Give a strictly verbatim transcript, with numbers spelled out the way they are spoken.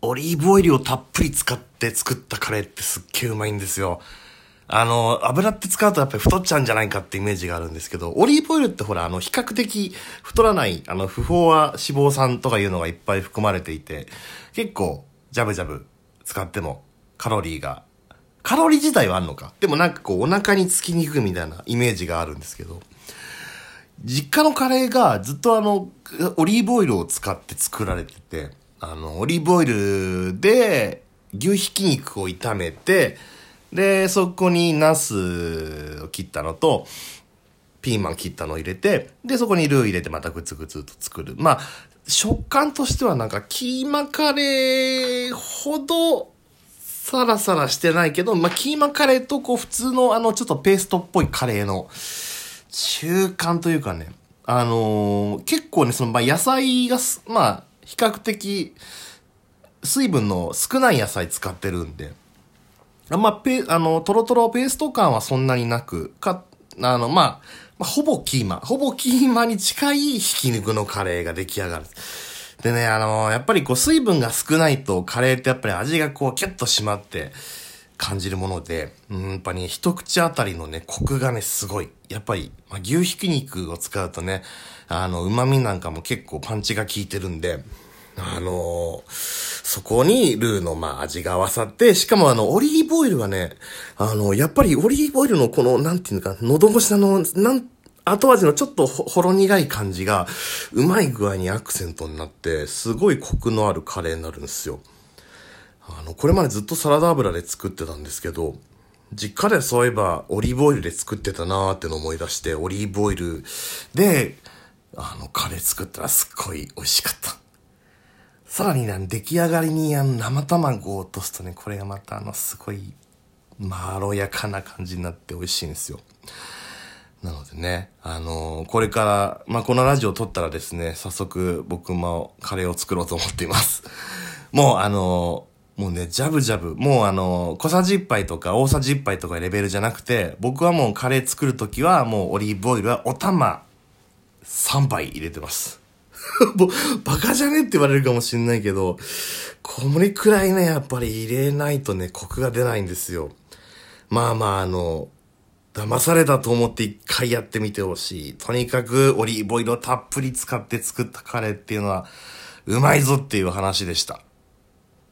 オリーブオイルをたっぷり使って作ったカレーってすっげえうまいんですよ。あの、油って使うとやっぱり太っちゃうんじゃないかってイメージがあるんですけど、オリーブオイルってほら、あの、比較的太らない、あの、不飽和脂肪酸とかいうのがいっぱい含まれていて、結構、ジャブジャブ使ってもカロリーが、カロリー自体はあるのか。でもなんかこう、お腹につきにくいみたいなイメージがあるんですけど、実家のカレーがずっとあの、オリーブオイルを使って作られてて、あの、オリーブオイルで牛ひき肉を炒めて、で、そこにナスを切ったのと、ピーマン切ったのを入れて、で、そこにルー入れてまたグツグツと作る。まあ、食感としてはなんかキーマカレーほどサラサラしてないけど、まあ、キーマカレーとこう普通のあのちょっとペーストっぽいカレーの中間というかね、あのー、結構ね、そのまあ野菜が、まあ、比較的水分の少ない野菜使ってるんで、あんまペ、あの、トロトロペースト感はそんなになく、か、あの、まあ、まあ、ほぼキーマ、ほぼキーマに近いひき肉のカレーが出来上がる。でね、あの、やっぱりこう水分が少ないとカレーってやっぱり味がこうキュッと締まって感じるもので、うん、やっぱり、ね、一口あたりのね、コクがね、すごい。やっぱり、まあ、牛ひき肉を使うとね、あの、旨味なんかも結構パンチが効いてるんで、あのー、そこにルーのまあ味が合わさって、しかもあのオリーブオイルはね、あのやっぱりオリーブオイルのこのなんていうのか、喉越しのなん後味のちょっと ほ, ほろ苦い感じがうまい具合にアクセントになって、すごいコクのあるカレーになるんですよ。あのこれまでずっとサラダ油で作ってたんですけど、実家でそういえばオリーブオイルで作ってたなーっての思い出して、オリーブオイルであのカレー作ったらすっごい美味しかった。さらにね、出来上がりにあの生卵を落とすとね、これがまたあのすごいまろやかな感じになって美味しいんですよ。なのでね、あのー、これから、まあ、このラジオを撮ったらですね、早速僕もカレーを作ろうと思っています。もうあのー、もうね、ジャブジャブ、もうあのー、小さじいっぱいとか大さじいっぱいとかレベルじゃなくて、僕はもうカレー作るときはもうオリーブオイルはお玉さんばい入れてます。バカじゃねって言われるかもしんないけど、これくらいね、やっぱり入れないとね、コクが出ないんですよ。まあまあ、あの、騙されたと思って一回やってみてほしい。とにかくオリーブオイルをたっぷり使って作ったカレーっていうのは、うまいぞっていう話でした。